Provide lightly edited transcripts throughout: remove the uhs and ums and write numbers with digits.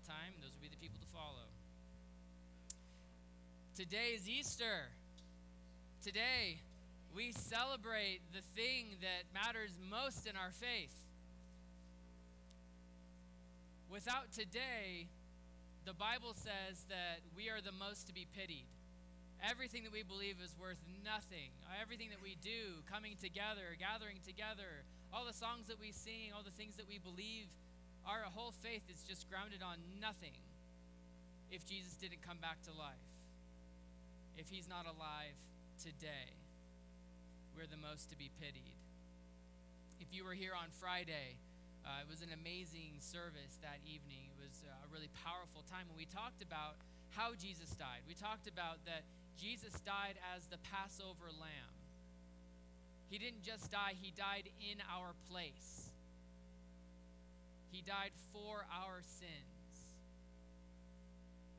a time, and those will be the people to follow. Today is Easter. Today, we celebrate the thing that matters most in our faith. Without today, the Bible says that we are the most to be pitied. Everything that we believe is worth nothing. Everything that we do, coming together, gathering together, all the songs that we sing, all the things that we believe, our whole faith is just grounded on nothing if Jesus didn't come back to life. If he's not alive today, we're the most to be pitied. If you were here on Friday, it was an amazing service that evening. It was a really powerful time when we talked about how Jesus died. We talked about that Jesus died as the Passover lamb. He didn't just die, he died in our place. He died for our sins.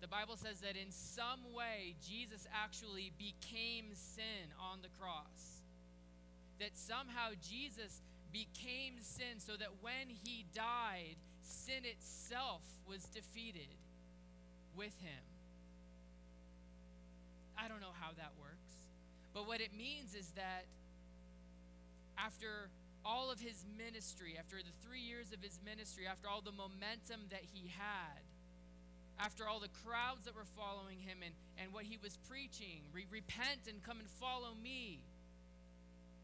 The Bible says that in some way, Jesus actually became sin on the cross. That somehow Jesus became sin so that when he died, sin itself was defeated with him. I don't know how that works, but what it means is that after all of his ministry, after the 3 years of his ministry, after all the momentum that he had, after all the crowds that were following him and what he was preaching, repent and come and follow me,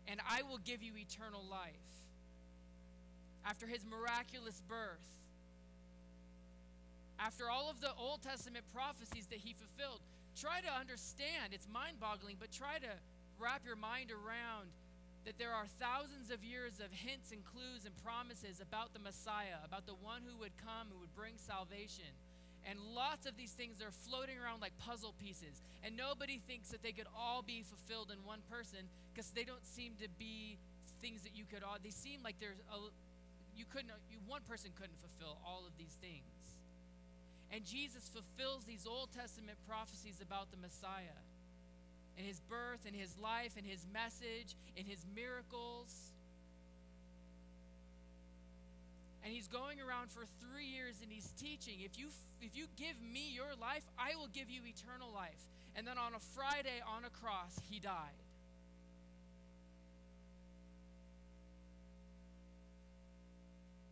and I will give you eternal life. After his miraculous birth, after all of the Old Testament prophecies that he fulfilled, try to understand, it's mind-boggling, but try to wrap your mind around that there are thousands of years of hints and clues and promises about the Messiah, about the one who would come, who would bring salvation. And lots of these things are floating around like puzzle pieces. And nobody thinks that they could all be fulfilled in one person because they don't seem to be things that you could all, they seem like there's one person couldn't fulfill all of these things. And Jesus fulfills these Old Testament prophecies about the Messiah and his birth and his life and his message and his miracles. And he's going around for 3 years and he's teaching, if you give me your life, I will give you eternal life. And then on a Friday on a cross, he died.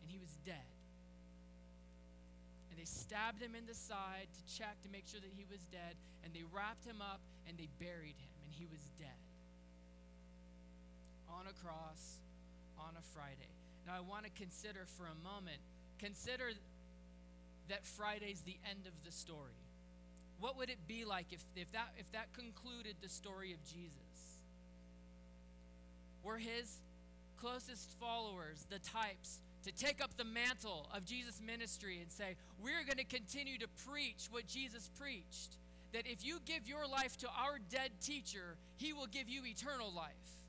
And he was dead. They stabbed him in the side to check to make sure that he was dead, and they wrapped him up and they buried him, and he was dead on a cross on a Friday. Now I want to consider for a moment, consider that Friday's the end of the story. What would it be like if that concluded the story of Jesus? Were his closest followers the types to take up the mantle of Jesus' ministry and say, we're going to continue to preach what Jesus preached, that if you give your life to our dead teacher, he will give you eternal life?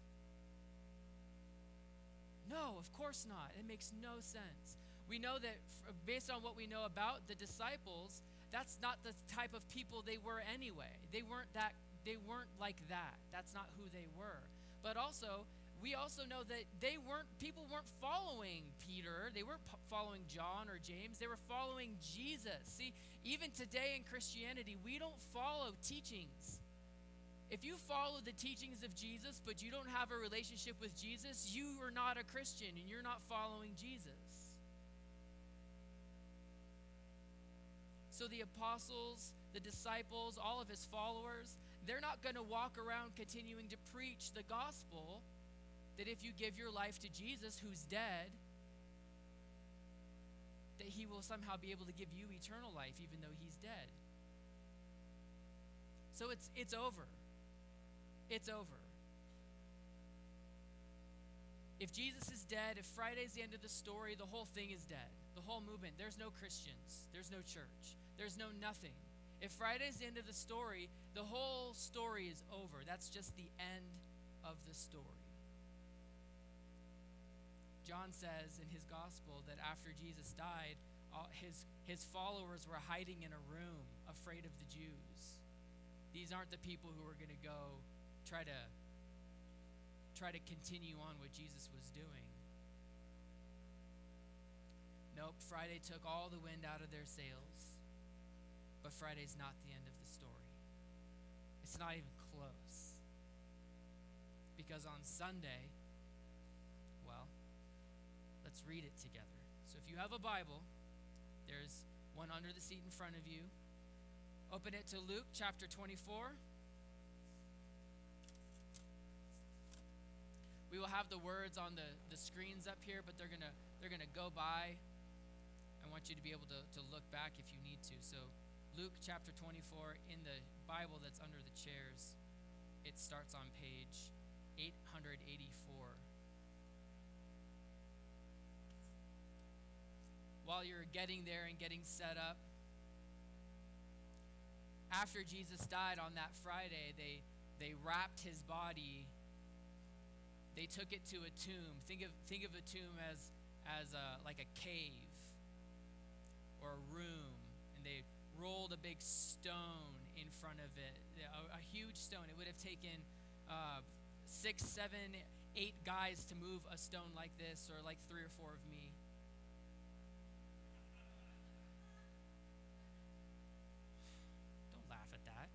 No, of course not. It makes no sense. We know that based on what we know about the disciples, that's not the type of people they were anyway. They weren't like that. That's not who they were. But also, we also know that people weren't following Peter. They weren't following John or James. They were following Jesus. See, even today in Christianity, we don't follow teachings. If you follow the teachings of Jesus, but you don't have a relationship with Jesus, you are not a Christian and you're not following Jesus. So the apostles, the disciples, all of his followers, they're not going to walk around continuing to preach the gospel that if you give your life to Jesus, who's dead, that he will somehow be able to give you eternal life, even though he's dead. So it's over. It's over. If Jesus is dead, if Friday's the end of the story, the whole thing is dead. The whole movement. There's no Christians. There's no church. There's no nothing. If Friday's the end of the story, the whole story is over. That's just the end of the story. John says in his gospel that after Jesus died, his followers were hiding in a room, afraid of the Jews. These aren't the people who are going to go try to continue on what Jesus was doing. Nope, Friday took all the wind out of their sails. But Friday's not the end of the story. It's not even close. Because on Sunday, well, let's read it together. So if you have a Bible, there's one under the seat in front of you. Open it to Luke chapter 24. We will have the words on the screens up here, but they're gonna go by. I want you to be able to look back if you need to. So Luke chapter 24, in the Bible that's under the chairs, it starts on page 884. While you're getting there and getting set up, after Jesus died on that Friday, they wrapped his body. They took it to a tomb. Think of a tomb as like a cave or a room, and they rolled a big stone in front of it, a huge stone. It would have taken 6, 7, 8 guys to move a stone like this, or like 3 or 4 of me. Don't laugh at that.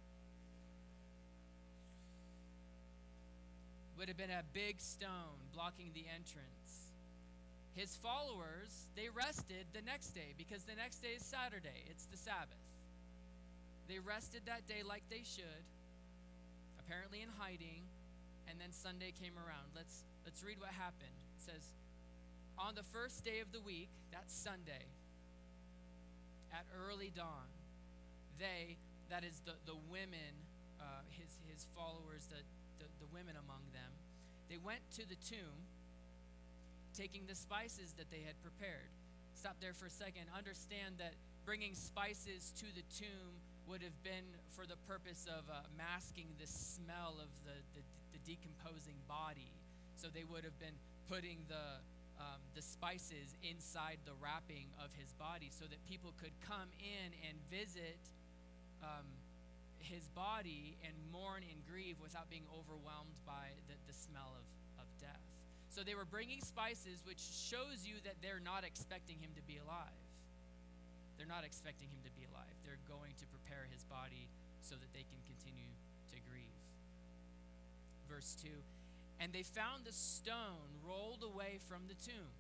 Would have been a big stone blocking the entrance. His followers, they rested the next day, because the next day is Saturday. It's the Sabbath. They rested that day like they should, apparently in hiding, and then Sunday came around. Let's read what happened. It says, on the first day of the week, that's Sunday, at early dawn, they, that is the women, his followers, the women among them, they went to the tomb, taking the spices that they had prepared. Stop there for a second. Understand that bringing spices to the tomb would have been for the purpose of masking the smell of the decomposing body. So they would have been putting the spices inside the wrapping of his body so that people could come in and visit his body and mourn and grieve without being overwhelmed by the smell of death. So they were bringing spices, which shows you that they're not expecting him to be alive. They're not expecting him to be alive. They're going to prepare his body so that they can continue to grieve. Verse 2, and they found the stone rolled away from the tomb.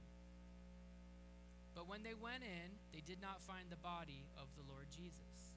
But when they went in, they did not find the body of the Lord Jesus.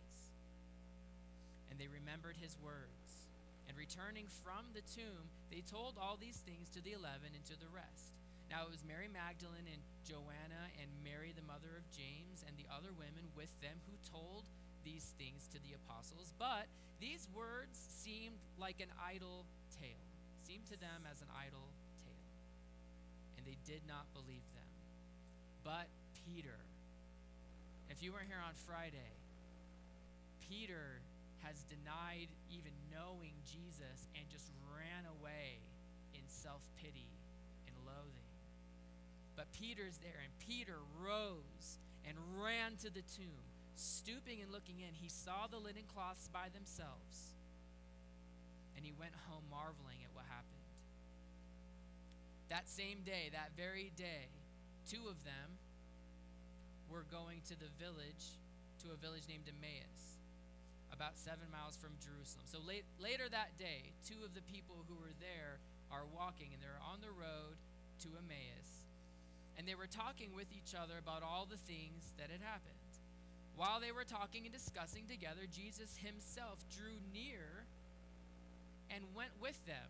And they remembered his words. And returning from the tomb, they told all these things to the 11 and to the rest. Now it was Mary Magdalene and Joanna and Mary the mother of James and the other women with them who told these things to the apostles. But these words seemed like an idle tale, seemed to them as an idle tale. And they did not believe them. But Peter, if you weren't here on Friday, Peter has denied even knowing Jesus and just ran away in self-pity and loathing. But Peter's there, and Peter rose and ran to the tomb. Stooping and looking in, he saw the linen cloths by themselves, and he went home marveling at what happened. That same day, that very day, 2 of them were going to the village, to a village named Emmaus, about 7 miles from Jerusalem. So later that day, 2 of the people who were there are walking, and they're on the road to Emmaus. And they were talking with each other about all the things that had happened. While they were talking and discussing together, Jesus himself drew near and went with them.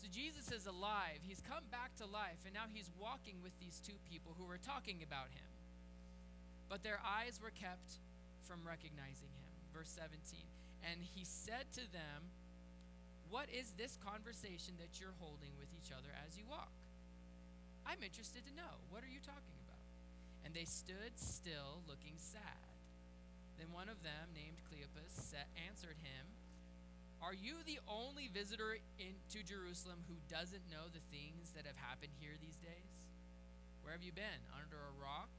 So Jesus is alive. He's come back to life, and now he's walking with these 2 people who were talking about him. But their eyes were kept from recognizing him. Verse 17, and he said to them, what is this conversation that you're holding with each other as you walk? I'm interested to know. What are you talking about? And they stood still, looking sad. Then one of them, named Cleopas, answered him, "Are you the only visitor to Jerusalem who doesn't know the things that have happened here these days? Where have you been? Under a rock?"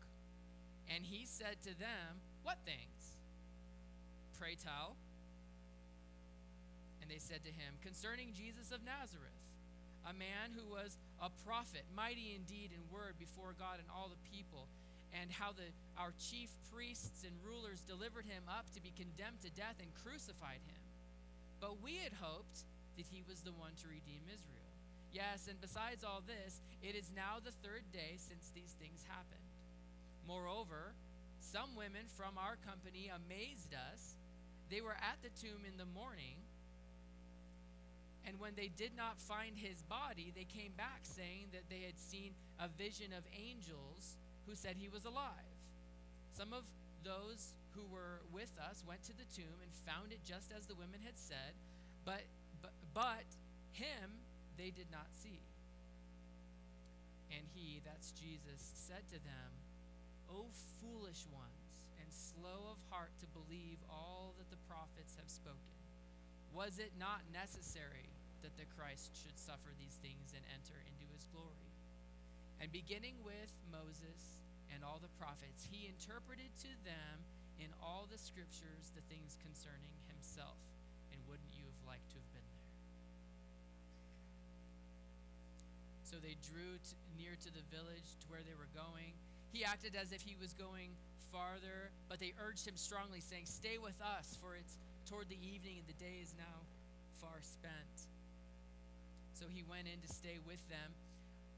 And he said to them, "What things? Pray tell." And they said to him, "Concerning Jesus of Nazareth, a man who was a prophet, mighty indeed in word before God and all the people, and how our chief priests and rulers delivered him up to be condemned to death and crucified him. But we had hoped that he was the one to redeem Israel. Yes, and besides all this, it is now the third day since these things happened. Moreover, some women from our company amazed us. They were at the tomb in the morning, and when they did not find his body, they came back saying that they had seen a vision of angels who said he was alive. Some of those who were with us went to the tomb and found it just as the women had said, but him they did not see." And he, that's Jesus, said to them, "O foolish ones, and slow of heart to believe all that the prophets have spoken. Was it not necessary that the Christ should suffer these things and enter into his glory?" And beginning with Moses and all the prophets, he interpreted to them in all the scriptures the things concerning himself. And wouldn't you have liked to have been there? So they drew near to the village to where they were going. He acted as if he was going farther, but they urged him strongly, saying, "Stay with us, for it's toward the evening, and the day is now far spent." So he went in to stay with them.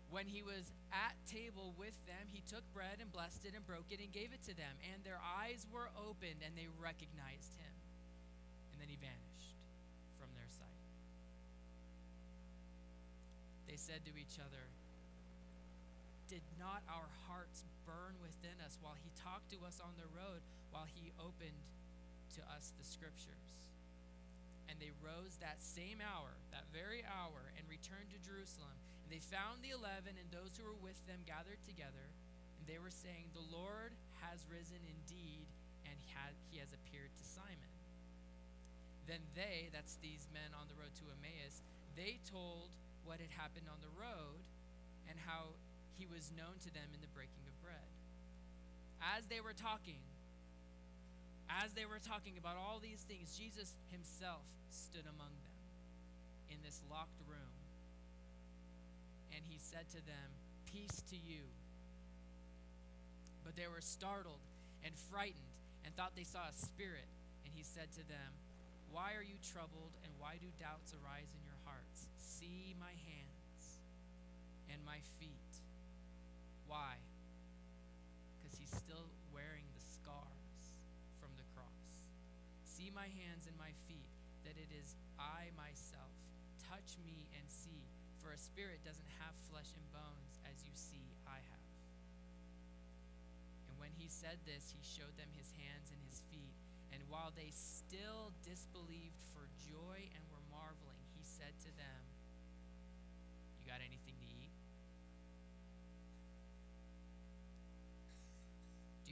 When he was at table with them, he took bread and blessed it and broke it and gave it to them. And their eyes were opened, and they recognized him. And then he vanished from their sight. They said to each other, "Did not our hearts burn within us while he talked to us on the road, while he opened to us the scriptures?" And they rose that very hour, and returned to Jerusalem. And they found the 11 and those who were with them gathered together. And they were saying, "The Lord has risen indeed, and he has appeared to Simon." Then they, that's these men on the road to Emmaus, they told what had happened on the road and how he was known to them in the breaking of bread. As they were talking about all these things, Jesus himself stood among them in this locked room. And he said to them, "Peace to you." But they were startled and frightened and thought they saw a spirit. And he said to them, "Why are you troubled, and why do doubts arise in your hearts? See my hands and my feet." Why? Because he's still wearing the scars from the cross. "See my hands and my feet, that it is I myself. Touch me and see, for a spirit doesn't have flesh and bones as you see I have." And when he said this, he showed them his hands and his feet. And while they still disbelieved for joy and were marveling, he said to them, "You got anything to eat? Do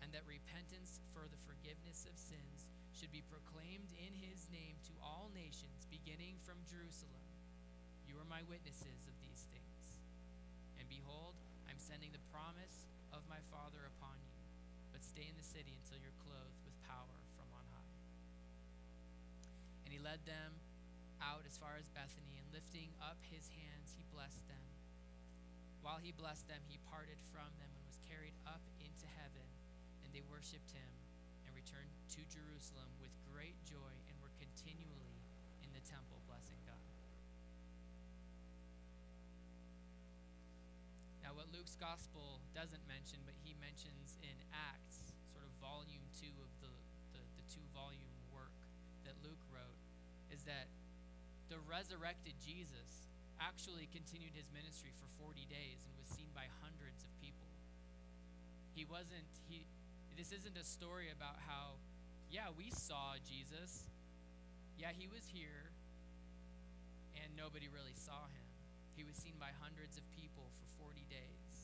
and that repentance for the forgiveness of sins should be proclaimed in his name to all nations, beginning from Jerusalem. You are my witnesses of these things. And behold, I'm sending the promise of my Father upon you. But stay in the city until you're clothed with power from on high." And he led them out as far as Bethany, and lifting up his hands, he blessed them. While he blessed them, he parted from them and was carried up into heaven. And they worshipped him and returned to Jerusalem with great joy, and were continually in the temple blessing God. Now, what Luke's gospel doesn't mention, but he mentions in Acts, sort of volume 2 of the two is that the resurrected Jesus actually continued his ministry for 40 days and was seen by hundreds of people. This isn't a story about how, yeah, we saw Jesus. Yeah, he was here, and nobody really saw him. He was seen by hundreds of people for 40 days.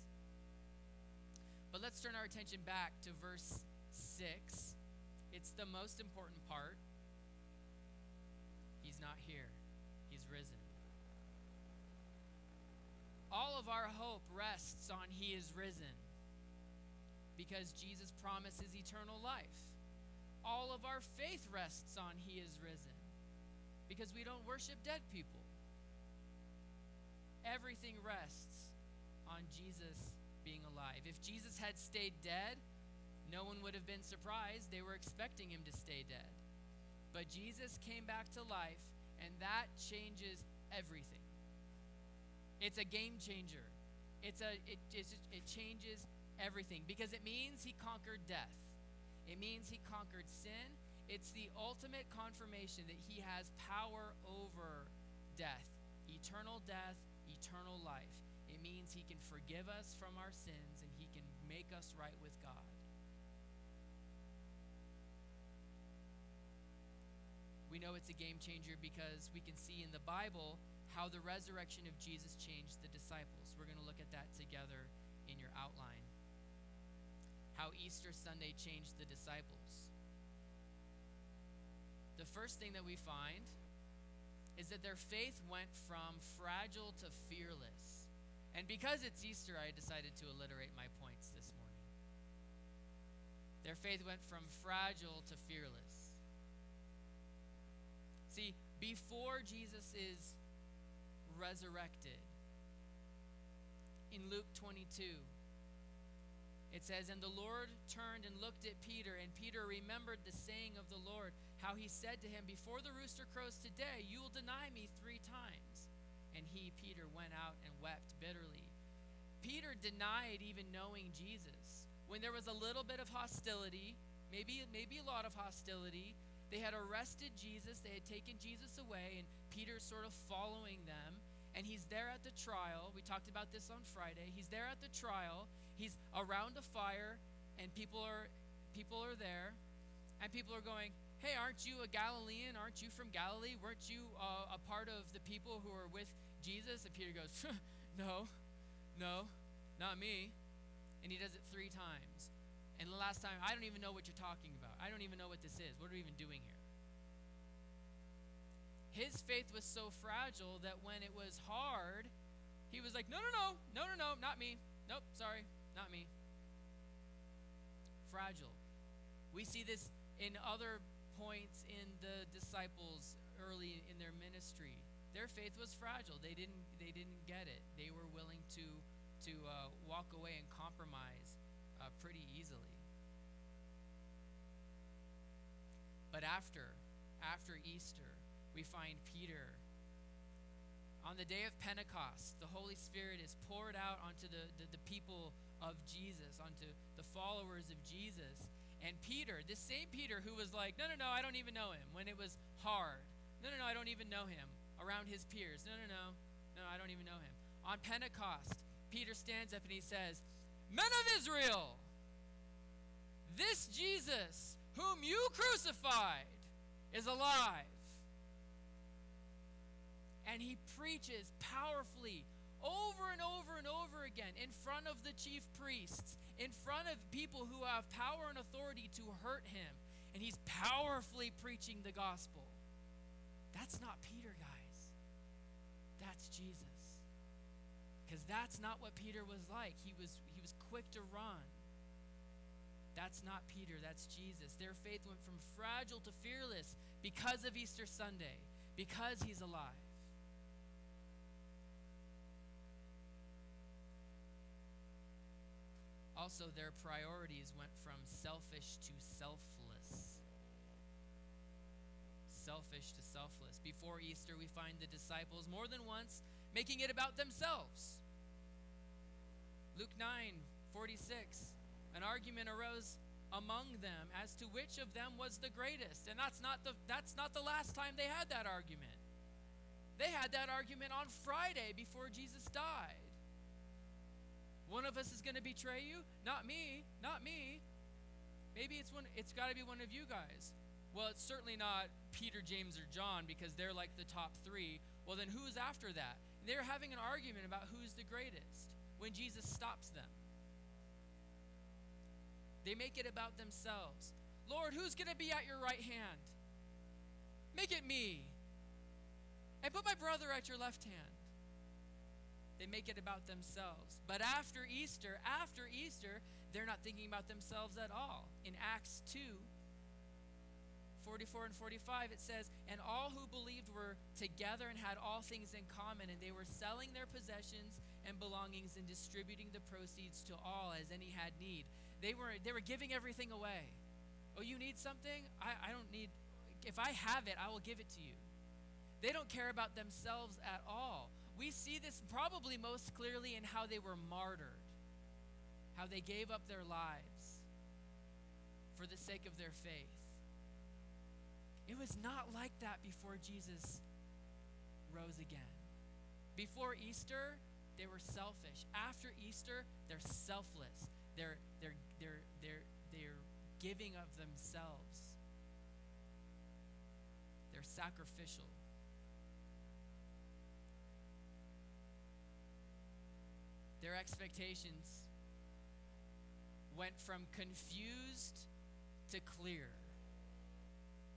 But let's turn our attention back to verse 6. It's the most important part. He's not here. He's risen. All of our hope rests on he is risen, because Jesus promises eternal life. All of our faith rests on he is risen, because we don't worship dead people. Everything rests on Jesus being alive. If Jesus had stayed dead, no one would have been surprised. They were expecting him to stay dead. But Jesus came back to life, and that changes everything. It's a game changer. It changes everything, because it means he conquered death. It means he conquered sin. It's the ultimate confirmation that he has power over death, eternal life. It means he can forgive us from our sins, and he can make us right with God. We know it's a game changer because we can see in the Bible how the resurrection of Jesus changed the disciples. We're going to look at that together in your outline. How Easter Sunday changed the disciples. The first thing that we find is that their faith went from fragile to fearless. And because it's Easter, I decided to alliterate my points this morning. Their faith went from fragile to fearless. See, before Jesus is resurrected, in Luke 22, it says, "And the Lord turned and looked at Peter, and Peter remembered the saying of the Lord, how he said to him, 'Before the rooster crows today, you will deny me 3 times.' And he, Peter, went out and wept bitterly." Peter denied even knowing Jesus. When there was a little bit of hostility, maybe a lot of hostility, they had arrested Jesus, they had taken Jesus away, and Peter's sort of following them. And he's there at the trial. We talked about this on Friday. He's there at the trial. He's around a fire, and people are there, and people are going, "Hey, aren't you a Galilean? Aren't you from Galilee? Weren't you a part of the people who are with Jesus?" And Peter goes, "No, not me." And he does it 3 times. And the last time, "I don't even know what you're talking about. I don't even know what this is. What are we even doing here?" His faith was so fragile that when it was hard, he was like, no, not me. Nope, sorry, not me. Fragile. We see this in other points in the disciples early in their ministry. Their faith was fragile. They didn't get it. They were willing to walk away and compromise pretty easily. But after Easter, we find Peter. On the day of Pentecost, the Holy Spirit is poured out onto the people of Jesus, onto the followers of Jesus. And Peter, this same Peter who was like, no, I don't even know him, when it was hard. No, I don't even know him, around his peers. No, I don't even know him. On Pentecost, Peter stands up and he says, "Men of Israel, this Jesus whom you crucified is alive." And he preaches powerfully over and over and over again in front of the chief priests, in front of people who have power and authority to hurt him. And he's powerfully preaching the gospel. That's not Peter, guys. That's Jesus. Because that's not what Peter was like. He was quick to run. That's not Peter, that's Jesus. Their faith went from fragile to fearless because of Easter Sunday, because he's alive. Also, their priorities went from selfish to selfless. Selfish to selfless. Before Easter, we find the disciples more than once making it about themselves. Luke 9:46, an argument arose among them as to which of them was the greatest. And that's not the last time they had that argument. They had that argument on Friday before Jesus died. One of us is going to betray you? Not me, not me. Maybe it's got to be one of you guys. Well, it's certainly not Peter, James, or John, because they're like the top three. Well, then who's after that? They're having an argument about who's the greatest when Jesus stops them. They make it about themselves. Lord, who's going to be at your right hand? Make it me. And put my brother at your left hand. They make it about themselves. But after Easter, they're not thinking about themselves at all. In Acts 2, 44 and 45, it says, and all who believed were together and had all things in common, and they were selling their possessions and belongings and distributing the proceeds to all as any had need. They were giving everything away. Oh, you need something? I don't need. If I have it, I will give it to you. They don't care about themselves at all. We see this probably most clearly in how they were martyred, how they gave up their lives for the sake of their faith. It was not like that before Jesus rose again. Before Easter, they were selfish. After Easter, they're selfless. They're giving of themselves. They're sacrificial. Their expectations went from confused to clear.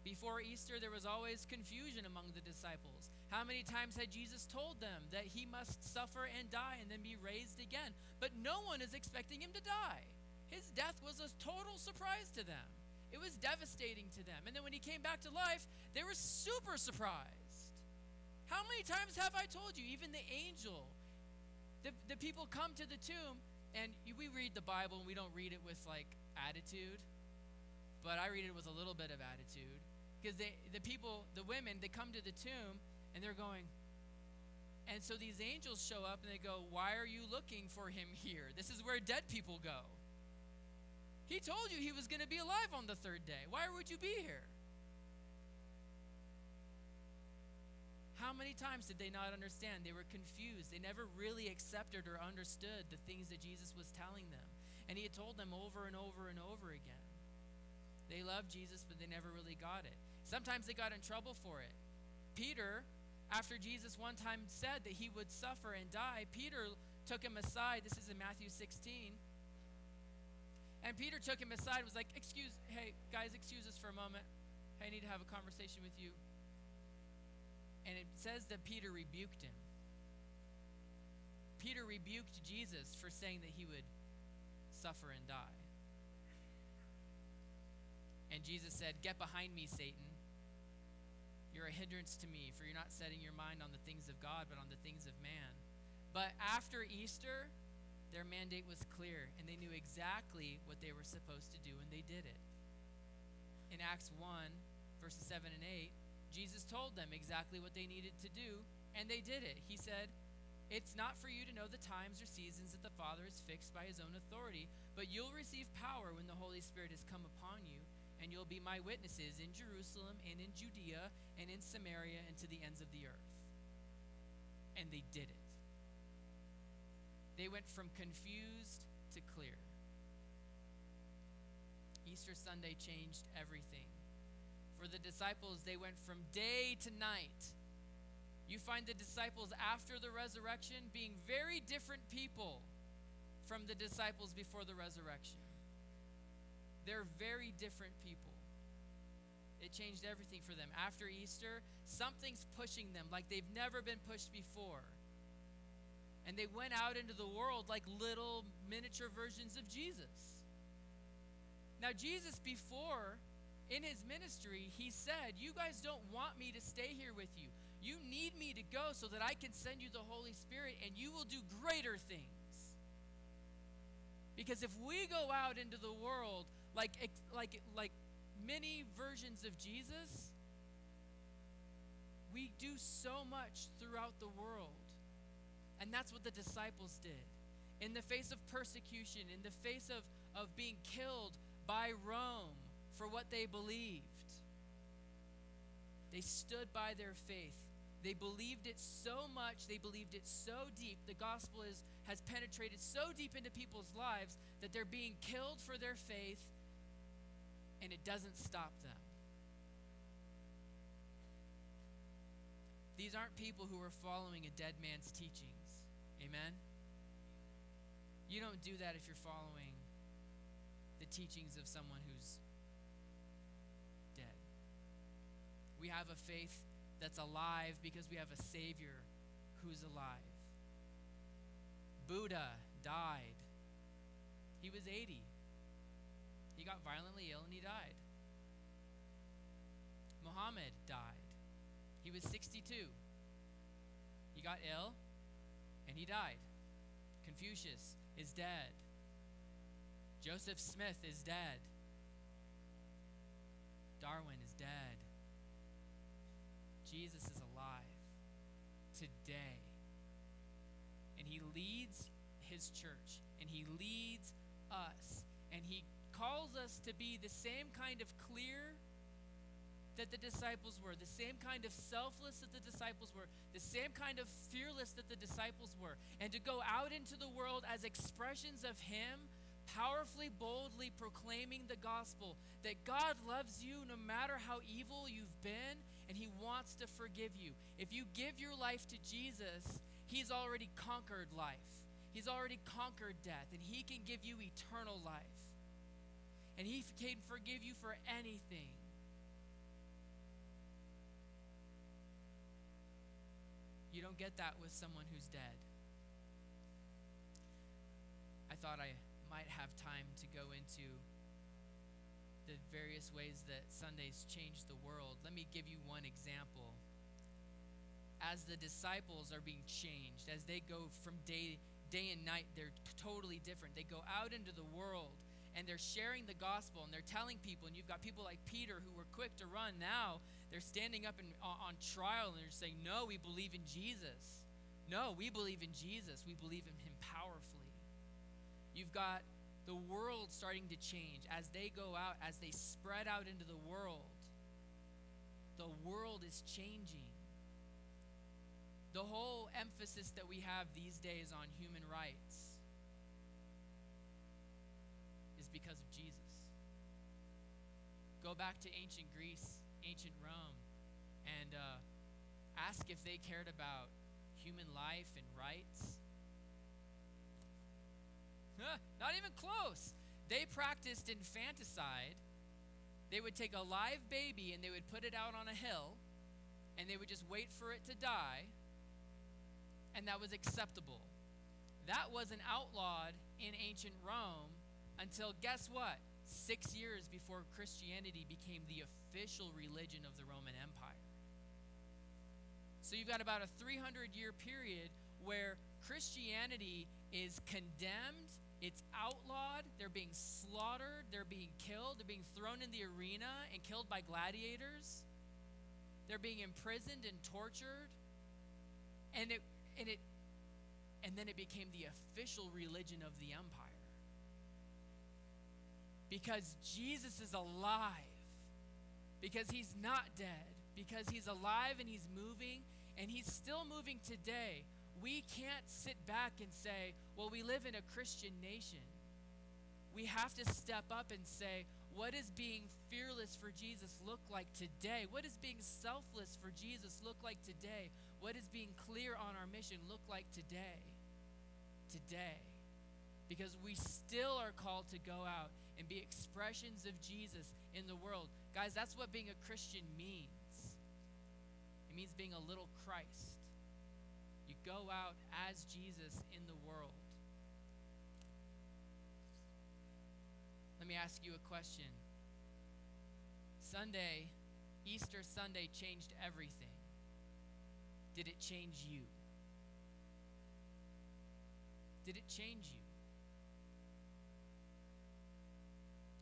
Before Easter, there was always confusion among the disciples. How many times had Jesus told them that he must suffer and die and then be raised again? But no one is expecting him to die. His death was a total surprise to them. It was devastating to them. And then when he came back to life, they were super surprised. How many times have I told you, even the angel, the people come to the tomb, and we read the Bible and we don't read it with like attitude, but I read it with a little bit of attitude. Because the women, they come to the tomb and they're going, and so these angels show up and they go, why are you looking for him here? This is where dead people go. He told you he was going to be alive on the third day. Why would you be here? How many times did they not understand? They were confused. They never really accepted or understood the things that Jesus was telling them. And he had told them over and over and over again. They loved Jesus, but they never really got it. Sometimes they got in trouble for it. Peter, after Jesus one time said that he would suffer and die, Peter took him aside. This is in Matthew 16. And Peter took him aside and was like, hey guys, excuse us for a moment. Hey, I need to have a conversation with you. And it says that Peter rebuked him. Peter rebuked Jesus for saying that he would suffer and die. And Jesus said, get behind me, Satan. You're a hindrance to me, for you're not setting your mind on the things of God, but on the things of man. But after Easter, their mandate was clear, and they knew exactly what they were supposed to do, and they did it. In Acts 1, verses 7 and 8, Jesus told them exactly what they needed to do, and they did it. He said, it's not for you to know the times or seasons that the Father is fixed by his own authority, but you'll receive power when the Holy Spirit has come upon you, and you'll be my witnesses in Jerusalem and in Judea and in Samaria and to the ends of the earth. And they did it. They went from confused to clear. Easter Sunday changed everything. For the disciples, they went from day to night. You find the disciples after the resurrection being very different people from the disciples before the resurrection. They're very different people. It changed everything for them. After Easter, something's pushing them like they've never been pushed before. And they went out into the world like little miniature versions of Jesus. Now, Jesus, before in his ministry, he said, you guys don't want me to stay here with you. You need me to go so that I can send you the Holy Spirit and you will do greater things. Because if we go out into the world like many versions of Jesus, we do so much throughout the world. And that's what the disciples did. In the face of persecution, in the face of being killed, by Rome for what they believed. They stood by their faith. They believed it so much, they believed it so deep. The gospel has penetrated so deep into people's lives that they're being killed for their faith, and it doesn't stop them. These aren't people who are following a dead man's teachings. Amen? You don't do that if you're following the teachings of someone who's dead. We have a faith that's alive because we have a Savior who's alive. Buddha died. He was 80. He got violently ill and he died. Muhammad died. He was 62. He got ill and he died. Confucius is dead. Joseph Smith is dead. Darwin is dead. Jesus is alive today. And he leads his church, and he leads us, and he calls us to be the same kind of clear that the disciples were, the same kind of selfless that the disciples were, the same kind of fearless that the disciples were, and to go out into the world as expressions of him, powerfully, boldly proclaiming the gospel that God loves you no matter how evil you've been, and he wants to forgive you. If you give your life to Jesus, he's already conquered life. He's already conquered death, and he can give you eternal life. And he can forgive you for anything. You don't get that with someone who's dead. I thought I might have time to go into the various ways that Sundays change the world. Let me give you one example. As the disciples are being changed, as they go from day and night, they're totally different. They go out into the world, and they're sharing the gospel, and they're telling people, and you've got people like Peter who were quick to run. Now they're standing up on trial, and they're saying, no, we believe in Jesus. No, we believe in Jesus. We believe in him powerfully. You've got the world starting to change as they go out, as they spread out into the world. The world is changing. The whole emphasis that we have these days on human rights is because of Jesus. Go back to ancient Greece, ancient Rome, and ask if they cared about human life and rights. Not even close. They practiced infanticide. They would take a live baby and they would put it out on a hill, and they would just wait for it to die, and that was acceptable. That wasn't outlawed in ancient Rome until, guess what? 6 years before Christianity became the official religion of the Roman Empire. So you've got about a 300-year period where Christianity is condemned, it's outlawed, they're being slaughtered, they're being killed, they're being thrown in the arena and killed by gladiators, they're being imprisoned and tortured, and then it became the official religion of the empire. Because Jesus is alive, because he's not dead, because he's alive and he's moving, and he's still moving today. We can't sit back and say, well, we live in a Christian nation. We have to step up and say, what does being fearless for Jesus look like today? What does being selfless for Jesus look like today? What does being clear on our mission look like today? Today. Because we still are called to go out and be expressions of Jesus in the world. Guys, that's what being a Christian means. It means being a little Christ. You go out as Jesus in the world. Let me ask you a question. Sunday, Easter Sunday, changed everything. Did it change you? Did it change you?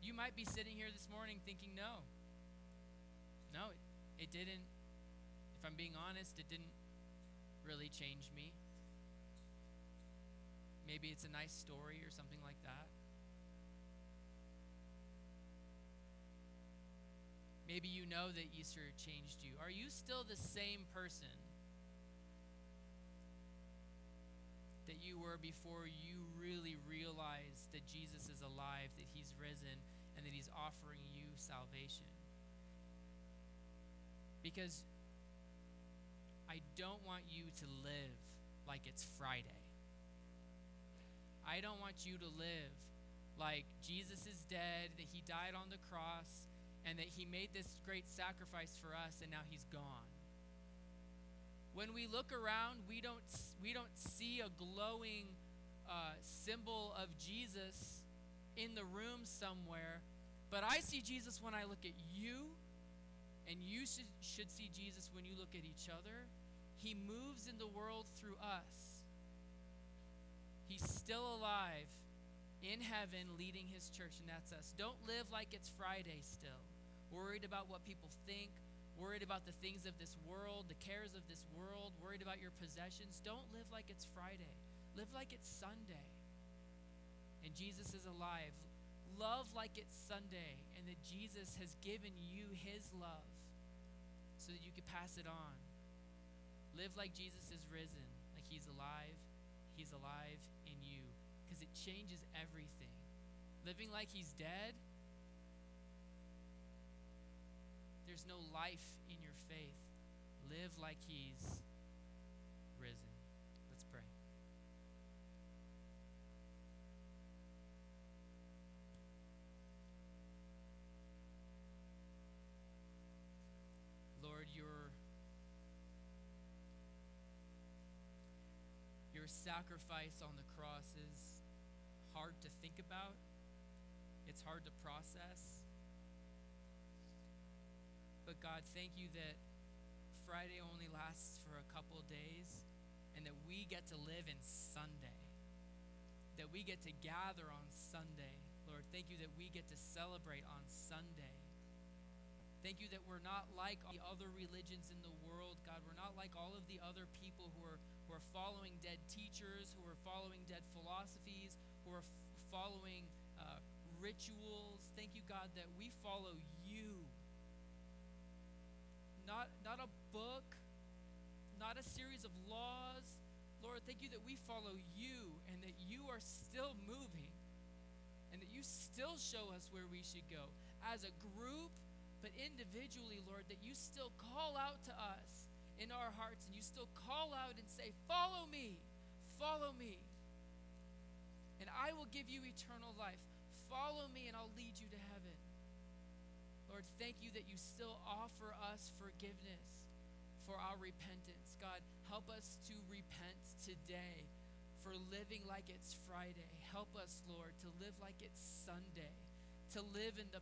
You might be sitting here this morning thinking, no, it didn't. If I'm being honest, it didn't really change me. Maybe it's a nice story or something like that. Maybe you know that Easter changed you. Are you still the same person that you were before you really realized that Jesus is alive, that he's risen, and that he's offering you salvation? Because I don't want you to live like it's Friday. I don't want you to live like Jesus is dead, that he died on the cross, and that he made this great sacrifice for us, and now he's gone. When we look around, we don't see a glowing symbol of Jesus in the room somewhere, but I see Jesus when I look at you, and you should see Jesus when you look at each other. He moves in the world through us. He's still alive in heaven leading his church, and that's us. Don't live like it's Friday still, worried about what people think, worried about the things of this world, the cares of this world, worried about your possessions. Don't live like it's Friday. Live like it's Sunday, and Jesus is alive. Love like it's Sunday, and that Jesus has given you his love so that you can pass it on. Live like Jesus is risen, like he's alive in you, because it changes everything. Living like he's dead, there's no life in your faith. Live like he's risen. Let's pray. Lord, your sacrifice on the cross is hard to think about. It's hard to process. But God, thank you that Friday only lasts for a couple of days, and that we get to live in Sunday, that we get to gather on Sunday. Lord, thank you that we get to celebrate on Sunday. Thank you that we're not like all the other religions in the world, God. We're not like all of the other people who are following dead teachers, who are following dead philosophies, who are following rituals. Thank you, God, that we follow you. Not a book, not a series of laws. Lord, thank you that we follow you, and that you are still moving, and that you still show us where we should go as a group, but individually, Lord, that you still call out to us in our hearts, and you still call out and say, "Follow me, follow me, and I will give you eternal life. Follow me, and I'll lead you to heaven." Lord, thank you that you still offer us forgiveness for our repentance. God, help us to repent today for living like it's Friday. Help us, Lord, to live like it's Sunday, to live in the